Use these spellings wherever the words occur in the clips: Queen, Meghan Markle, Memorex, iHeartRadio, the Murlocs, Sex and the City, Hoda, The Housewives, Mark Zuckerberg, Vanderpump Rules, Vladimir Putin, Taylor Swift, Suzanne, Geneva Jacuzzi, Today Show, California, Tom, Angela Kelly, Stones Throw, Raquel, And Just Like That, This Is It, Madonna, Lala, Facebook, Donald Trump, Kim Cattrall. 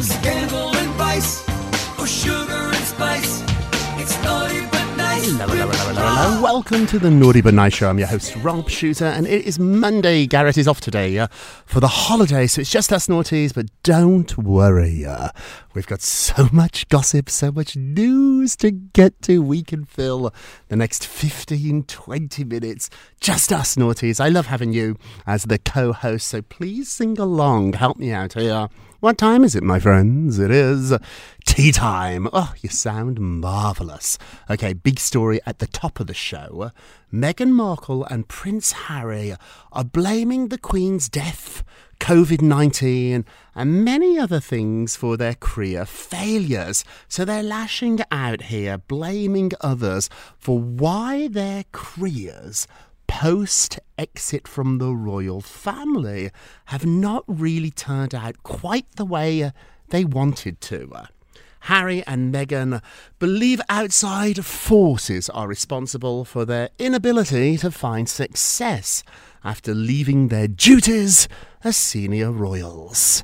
Scandal and vice, or sugar and spice. It's naughty but nice. Hello. Welcome to the Naughty But Nice Show. I'm your host, Rob Shooter, and it is Monday. Garrett is off today for the holiday, so it's just us naughties, but don't worry. We've got so much gossip, so much news to get to. We can fill the next 15, 20 minutes. Just us naughties. I love having you as the co-host, so please sing along. Help me out here. What time is it, my friends? It is tea time. Oh, you sound marvellous. Okay, big story at the top of the show. Meghan Markle and Prince Harry are blaming the Queen's death, COVID-19 and many other things for their career failures. So they're lashing out here, blaming others for why their careers post-exit from the royal family have not really turned out quite the way they wanted to. Harry and Meghan believe outside forces are responsible for their inability to find success after leaving their duties as senior royals.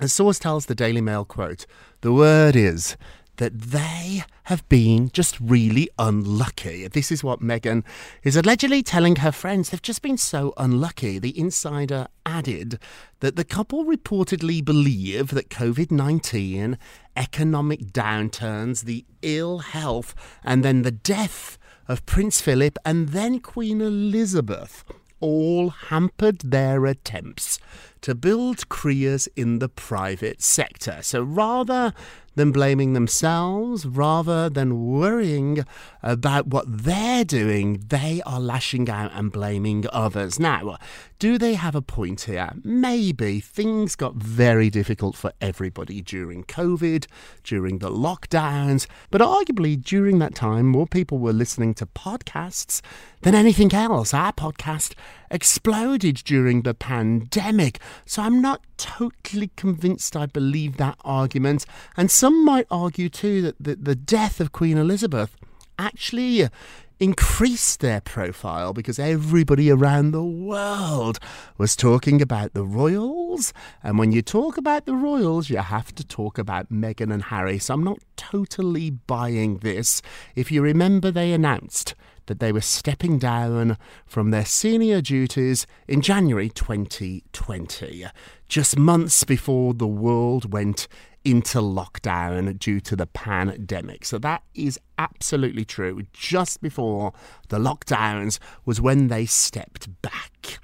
A source tells the Daily Mail, quote, "The word is that they have been just really unlucky." This is what Meghan is allegedly telling her friends. They've just been so unlucky. The insider added that the couple reportedly believe that COVID-19, economic downturns, the ill health, and then the death of Prince Philip and then Queen Elizabeth all hampered their attempts to build careers in the private sector. So rather than blaming themselves, rather than worrying about what they're doing, they are lashing out and blaming others. Now, do they have a point here? Maybe. Things got very difficult for everybody during COVID, during the lockdowns, but arguably during that time, more people were listening to podcasts than anything else. Our podcast exploded during the pandemic, so I'm not totally convinced I believe that argument. And some might argue too that the death of Queen Elizabeth actually increased their profile because everybody around the world was talking about the royals, and when you talk about the royals you have to talk about Meghan and Harry, so I'm not totally buying this. If you remember, they announced that they were stepping down from their senior duties in January 2020, just months before the world went into lockdown due to the pandemic. So that is absolutely true. Just before the lockdowns was when they stepped back.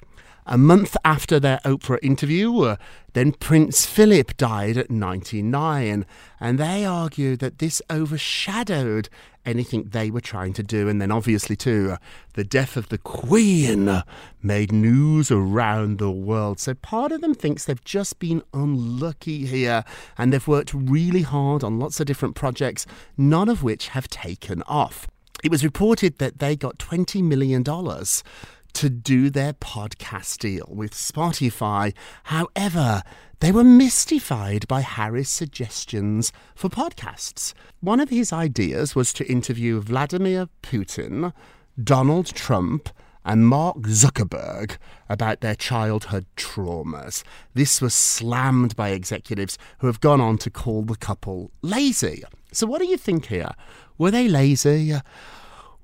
A month after their Oprah interview, Then Prince Philip died at 99, and they argued that this overshadowed anything they were trying to do. And then obviously too, the death of the Queen made news around the world. So part of them thinks they've just been unlucky here, and they've worked really hard on lots of different projects, none of which have taken off. It was reported that they got $20 million to do their podcast deal with Spotify. However, they were mystified by Harry's suggestions for podcasts. One of his ideas was to interview Vladimir Putin, Donald Trump, and Mark Zuckerberg about their childhood traumas. This was slammed by executives who have gone on to call the couple lazy. So what do you think here? Were they lazy?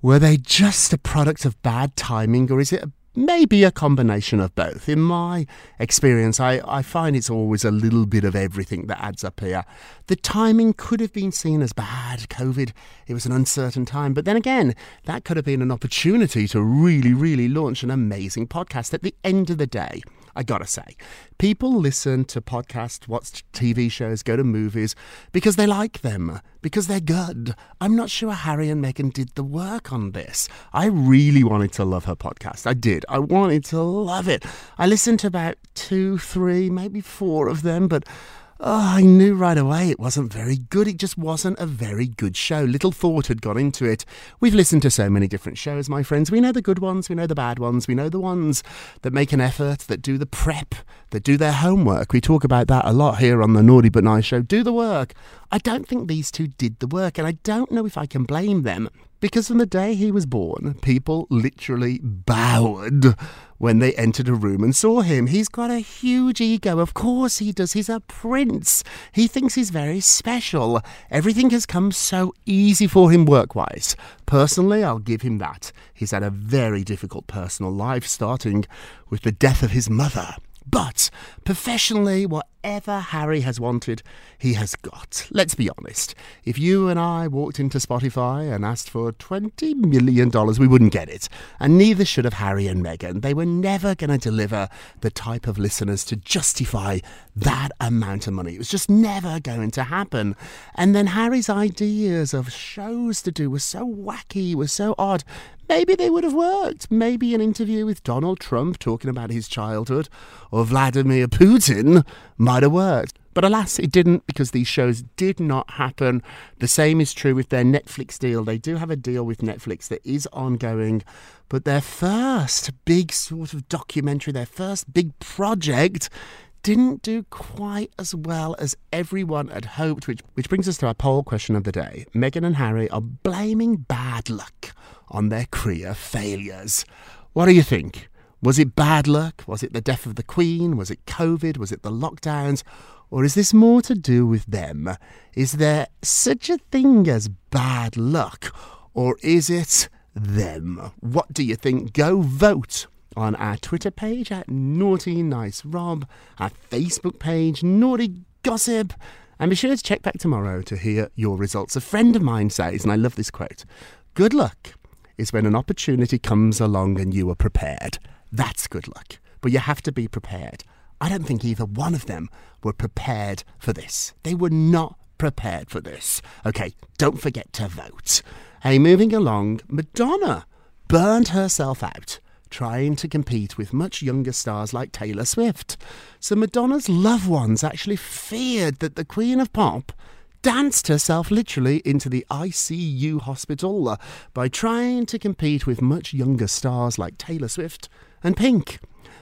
Were they just a product of bad timing, or is it maybe a combination of both? In my experience, I find it's always a little bit of everything that adds up here. The timing could have been seen as bad. COVID, it was an uncertain time. But then again, that could have been an opportunity to really, really launch an amazing podcast. At the end of the day, I gotta say, people listen to podcasts, watch TV shows, go to movies because they like them, because they're good. I'm not sure Harry and Meghan did the work on this. I really wanted to love her podcast. I did. I wanted to love it. I listened to about 2, 3, maybe 4 of them, but I knew right away it wasn't very good. It just wasn't a very good show. Little thought had gone into it. We've listened to so many different shows, my friends. We know the good ones, we know the bad ones, we know the ones that make an effort, that do the prep, that do their homework. We talk about that a lot here on the Naughty But Nice show. Do the work. I don't think these two did the work, and I don't know if I can blame them, because from the day he was born, people literally bowed when they entered a room and saw him. He's got a huge ego. Of course he does. He's a prince. He thinks he's very special. Everything has come so easy for him work-wise. Personally, I'll give him that. He's had a very difficult personal life, starting with the death of his mother. But professionally, whatever Harry has wanted, he has got. Let's be honest. If you and I walked into Spotify and asked for $20 million, we wouldn't get it. And neither should have Harry and Meghan. They were never going to deliver the type of listeners to justify that amount of money. It was just never going to happen. And then Harry's ideas of shows to do were so wacky, were so odd. Maybe they would have worked. Maybe an interview with Donald Trump talking about his childhood or Vladimir Putin might have worked. But alas, it didn't, because these shows did not happen. The same is true with their Netflix deal. They do have a deal with Netflix that is ongoing, but their first big sort of documentary, their first big project didn't do quite as well as everyone had hoped, which brings us to our poll question of the day. Meghan and Harry are blaming bad luck on their career failures. What do you think? Was it bad luck? Was it the death of the Queen? Was it COVID? Was it the lockdowns? Or is this more to do with them? Is there such a thing as bad luck? Or is it them? What do you think? Go vote on our Twitter page at NaughtyNiceRob, our Facebook page, Naughty Gossip, and be sure to check back tomorrow to hear your results. A friend of mine says, and I love this quote, "Good luck is when an opportunity comes along and you are prepared. That's good luck, but you have to be prepared." I don't think either one of them were prepared for this. They were not prepared for this. Okay, don't forget to vote. Hey, moving along, Madonna burned herself out trying to compete with much younger stars like Taylor Swift. So Madonna's loved ones actually feared that the Queen of Pop danced herself literally into the ICU hospital by trying to compete with much younger stars like Taylor Swift and Pink.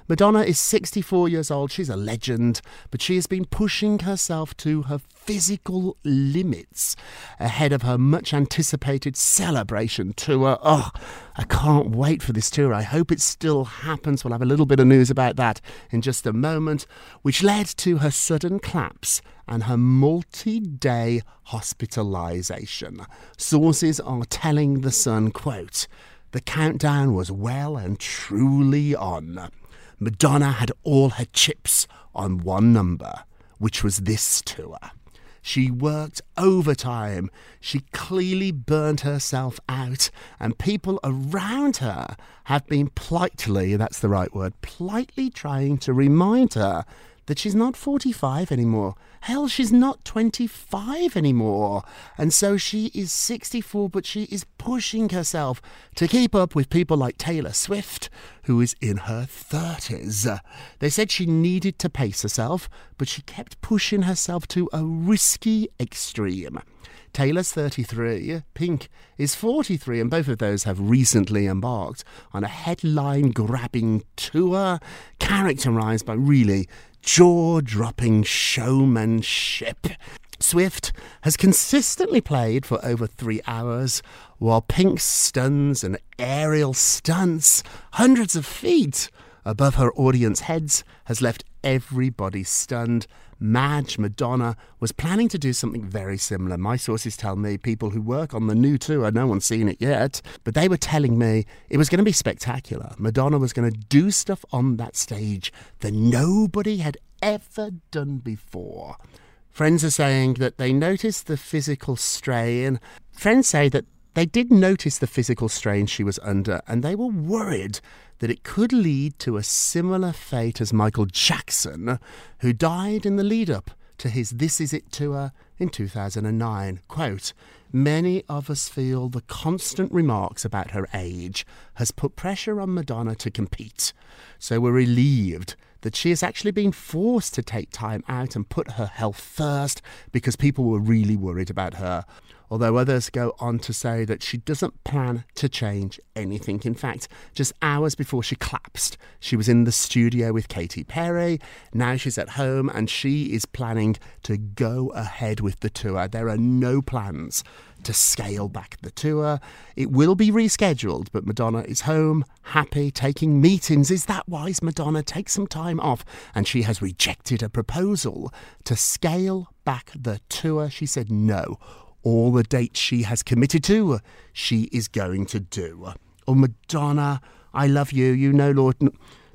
Madonna is 64 years old. She's a legend, but she has been pushing herself to her physical limits ahead of her much-anticipated Celebration tour. Oh, I can't wait for this tour. I hope it still happens. We'll have a little bit of news about that in just a moment, which led to her sudden collapse and her multi-day hospitalisation. Sources are telling The Sun, quote, "The countdown was well and truly on. Madonna had all her chips on one number, which was this tour. She worked overtime. She clearly burned herself out, and people around her have been politely, that's the right word, politely trying to remind her that she's not 45 anymore. Hell, she's not 25 anymore. And so she is 64, but she is pushing herself to keep up with people like Taylor Swift, who is in her 30s. They said she needed to pace herself, but she kept pushing herself to a risky extreme. Taylor's 33, Pink is 43, and both of those have recently embarked on a headline-grabbing tour characterised by really jaw-dropping showmanship. Swift has consistently played for over 3 hours, while Pink stuns and aerial stunts hundreds of feet above her audience heads has left everybody stunned. Madge, Madonna, was planning to do something very similar. My sources tell me, people who work on the new tour, no one's seen it yet, but they were telling me it was going to be spectacular. Madonna was going to do stuff on that stage that nobody had ever done before. Friends are saying that they noticed the physical strain. Friends say that they did notice the physical strain she was under, and they were worried that it could lead to a similar fate as Michael Jackson, who died in the lead-up to his This Is It tour in 2009. Quote, "Many of us feel the constant remarks about her age has put pressure on Madonna to compete, so we're relieved that she has actually been forced to take time out and put her health first because people were really worried about her." Although others go on to say that she doesn't plan to change anything. In fact, just hours before she collapsed, she was in the studio with Katy Perry. Now she's at home and she is planning to go ahead with the tour. There are no plans to scale back the tour. It will be rescheduled, but Madonna is home, happy, taking meetings. Is that wise, Madonna? Take some time off. And she has rejected a proposal to scale back the tour. She said no. All the dates she has committed to, she is going to do. Oh, Madonna, I love you. You know, Lord,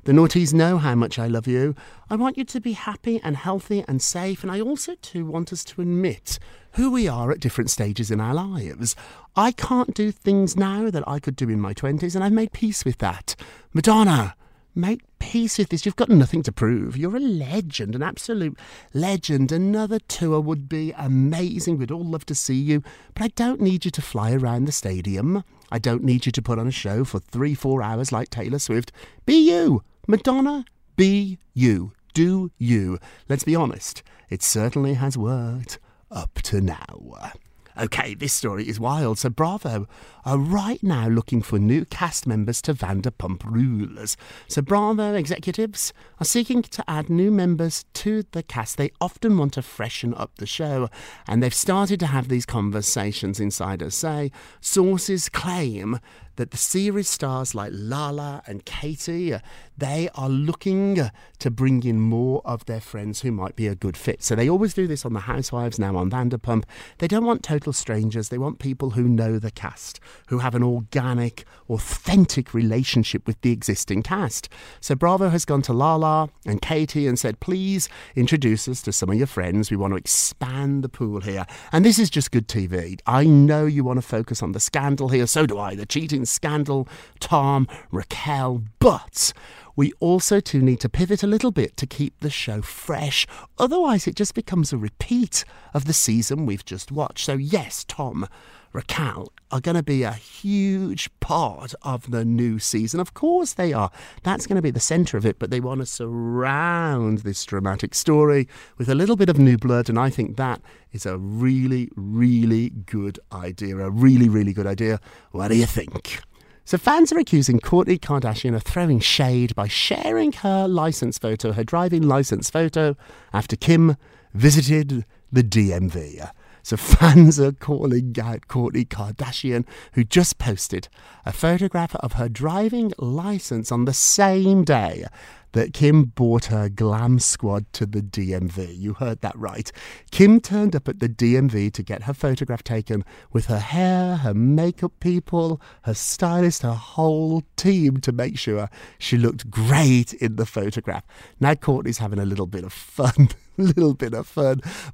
the naughties know how much I love you. I want you to be happy and healthy and safe. And I also, too, want us to admit who we are at different stages in our lives. I can't do things now that I could do in my 20s, and I've made peace with that. Madonna, make peace with this. You've got nothing to prove. You're a legend, an absolute legend. Another tour would be amazing. We'd all love to see you. But I don't need you to fly around the stadium. I don't need you to put on a show for 3-4 hours like Taylor Swift. Be you. Madonna, be you. Do you. Let's be honest. It certainly has worked up to now. OK, this story is wild. So Bravo are right now looking for new cast members to Vanderpump Rules. So Bravo executives are seeking to add new members to the cast. They often want to freshen up the show, and they've started to have these conversations. Insiders say sources claim that the series stars like Lala and Katie, they are looking to bring in more of their friends who might be a good fit. So they always do this on The Housewives, now on Vanderpump. They don't want total strangers. They want people who know the cast, who have an organic, authentic relationship with the existing cast. So Bravo has gone to Lala and Katie and said, please introduce us to some of your friends. We want to expand the pool here. And this is just good TV. I know you want to focus on the scandal here. So do I. The cheating scandal, Tom, Raquel, but we also too need to pivot a little bit to keep the show fresh. Otherwise, it just becomes a repeat of the season we've just watched. So yes, Tom, Raquel are going to be a huge part of the new season. Of course they are. That's going to be the centre of it, but they want to surround this dramatic story with a little bit of new blood, and I think that is a really, really good idea. A really, really good idea. What do you think? So fans are accusing Kourtney Kardashian of throwing shade by sharing her licence photo, her driving licence photo, after Kim visited the DMV. So fans are calling out Kourtney Kardashian, who just posted a photograph of her driving licence on the same day that Kim brought her glam squad to the DMV. You heard that right. Kim turned up at the DMV to get her photograph taken with her hair, her makeup people, her stylist, her whole team to make sure she looked great in the photograph. Now Kourtney's having a little bit of fun,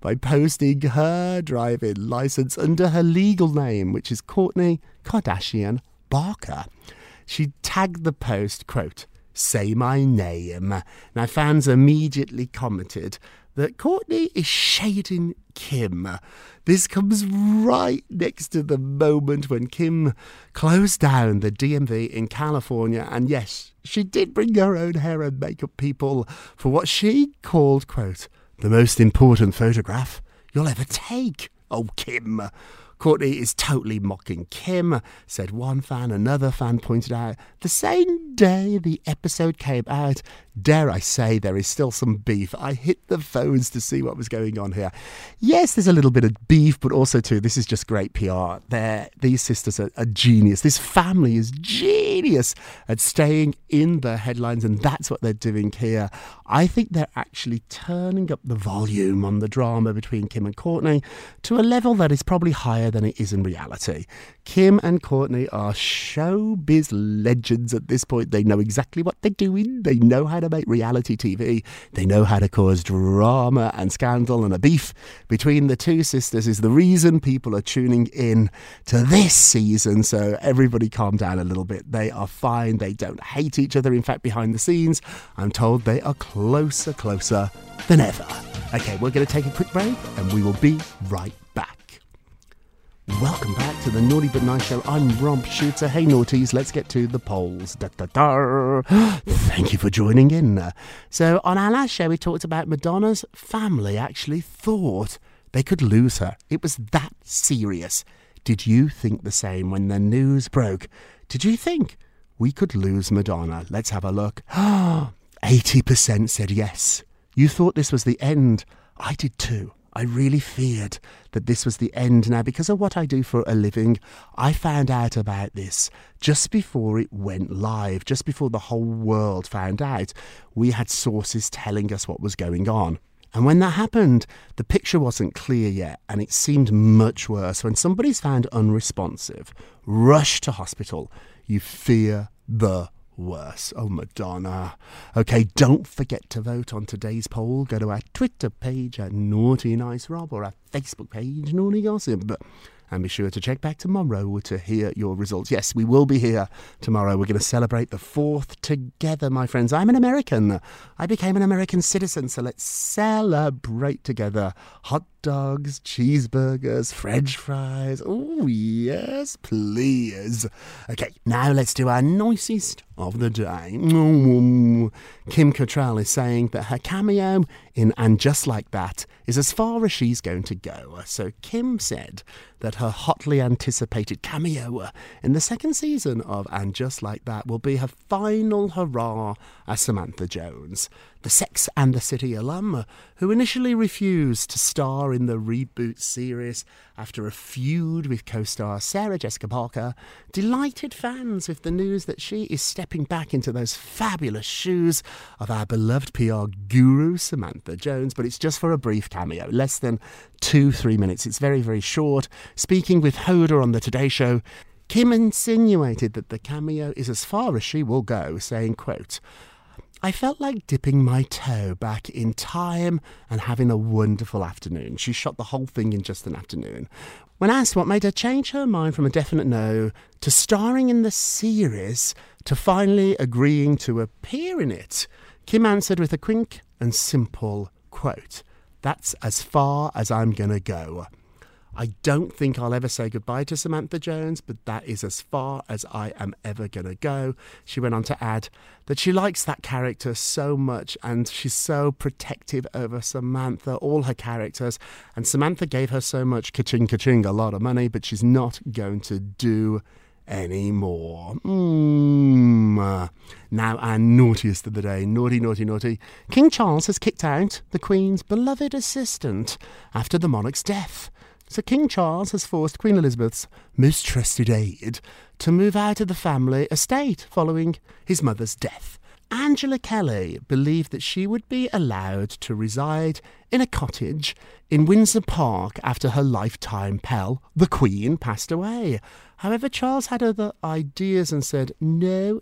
by posting her driving license under her legal name, which is Kourtney Kardashian Barker. She tagged the post, quote, Say My Name. Now, fans immediately commented that Courtney is shading Kim. This comes right next to the moment when Kim closed down the DMV in California. And yes, she did bring her own hair and makeup people for what she called, quote, the most important photograph you'll ever take. Oh, Kim. Courtney is totally mocking Kim, said one fan. Another fan pointed out, the same day the episode came out, dare I say there is still some beef. I hit the phones to see what was going on here. Yes, there's a little bit of beef, but also too, this is just great PR. These sisters are genius. This family is genius at staying in the headlines, and that's what they're doing here. I think they're actually turning up the volume on the drama between Kim and Courtney to a level that is probably higher than it is in reality. Kim and Courtney are showbiz legends at this point. They know exactly what they're doing. They know how to make reality TV. They know how to cause drama and scandal, and a beef between the two sisters is the reason people are tuning in to this season. So everybody calm down a little bit. They are fine. They don't hate each other. In fact, behind the scenes, I'm told they are closer than ever. Okay, we're going to take a quick break and we will be right back. Welcome back to the Naughty But Nice Show. I'm Rob Shooter. Hey, naughties, let's get to the polls. Thank you for joining in. So on our last show, we talked about Madonna's family actually thought they could lose her. It was that serious. Did you think the same when the news broke? Did you think we could lose Madonna? Let's have a look. 80% said yes. You thought this was the end. I did too. I really feared that this was the end. Now, because of what I do for a living, I found out about this just before it went live, just before the whole world found out. We had sources telling us what was going on. And when that happened, the picture wasn't clear yet, and it seemed much worse. When somebody's found unresponsive, rushed to hospital, you fear the worse. Oh, Madonna. Okay, don't forget to vote on today's poll. Go to our Twitter page at Naughty Nice Rob or our Facebook page, Naughty Gossip. And be sure to check back tomorrow to hear your results. Yes, we will be here tomorrow. We're going to celebrate the 4th together, my friends. I'm an American. I became an American citizen, so let's celebrate together. Hot dogs, cheeseburgers, french fries. Oh, yes, please. Okay, now let's do our noisiest of the day. Kim Cattrall is saying that her cameo in And Just Like That is as far as she's going to go. So Kim said that her hotly anticipated cameo in the second season of And Just Like That will be her final hurrah as Samantha Jones, the Sex and the City alum who initially refused to star in the reboot series after a feud with co-star Sarah Jessica Parker, delighted fans with the news that she is stepping back into those fabulous shoes of our beloved PR guru Samantha Jones, but it's just for a brief cameo, less than 2-3 minutes. It's very, very short. Speaking with Hoda on the Today Show, Kim insinuated that the cameo is as far as she will go, saying, quote, I felt like dipping my toe back in time and having a wonderful afternoon. She shot the whole thing in just an afternoon. When asked what made her change her mind from a definite no to starring in the series to finally agreeing to appear in it, Kim answered with a quick and simple quote, that's as far as I'm going to go. I don't think I'll ever say goodbye to Samantha Jones, but that is as far as I am ever going to go. She went on to add that she likes that character so much and she's so protective over Samantha, all her characters. And Samantha gave her so much ka-ching, ka-ching, a lot of money, but she's not going to do anymore. Now our naughtiest of the day. Naughty, naughty, naughty. King Charles has kicked out the Queen's beloved assistant after the monarch's death. So King Charles has forced Queen Elizabeth's most trusted aide to move out of the family estate following his mother's death. Angela Kelly believed that she would be allowed to reside in a cottage in Windsor Park after her lifetime pal, the Queen, passed away. However, Charles had other ideas and said, no.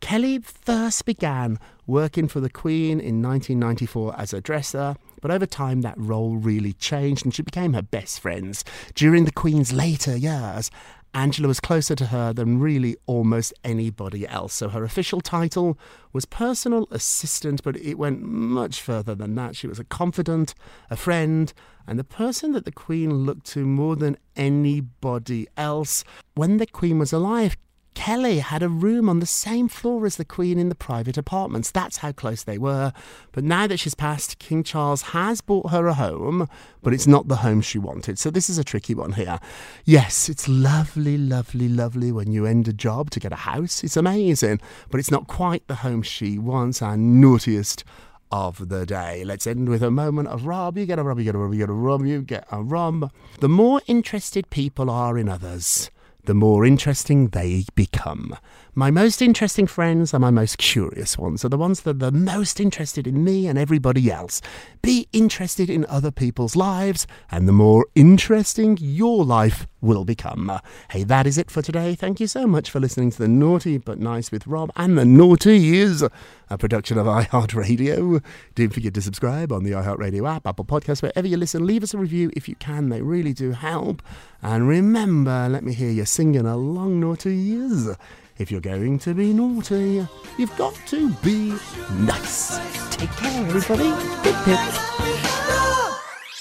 Kelly first began working for the Queen in 1994 as a dresser, but over time that role really changed and she became her best friends during the Queen's later years. Angela was closer to her than really almost anybody else. So her official title was personal assistant, but it went much further than that. She was a confidant, a friend, and the person that the Queen looked to more than anybody else. When the Queen was alive, Kelly had a room on the same floor as the Queen in the private apartments. That's how close they were. But now that she's passed, King Charles has bought her a home, but it's not the home she wanted. So this is a tricky one here. Yes, it's lovely, lovely, lovely when you end a job to get a house. It's amazing, but it's not quite the home she wants. Our naughtiest of the day. Let's end with a moment of Rob. You get a Rob, you get a Rob, you get a Rob, you get a Rob. The more interested people are in others, the more interesting they become. My most interesting friends are my most curious ones, are the ones that are the most interested in me and everybody else. Be interested in other people's lives, and the more interesting your life will become. Hey, that is it for today. Thank you so much for listening to The Naughty But Nice with Rob and The Naughty is a production of iHeartRadio. Don't forget to subscribe on the iHeartRadio app, Apple Podcasts, wherever you listen. Leave us a review if you can. They really do help. And remember, let me hear you singing along, naughties. If you're going to be naughty, you've got to be nice. Take care, everybody. Pip, pip.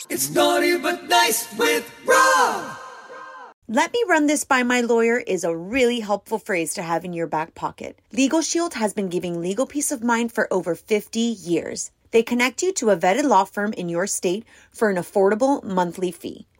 It's Naughty But Nice with Rob. Let me run this by my lawyer is a really helpful phrase to have in your back pocket. LegalShield has been giving legal peace of mind for over 50 years. They connect you to a vetted law firm in your state for an affordable monthly fee.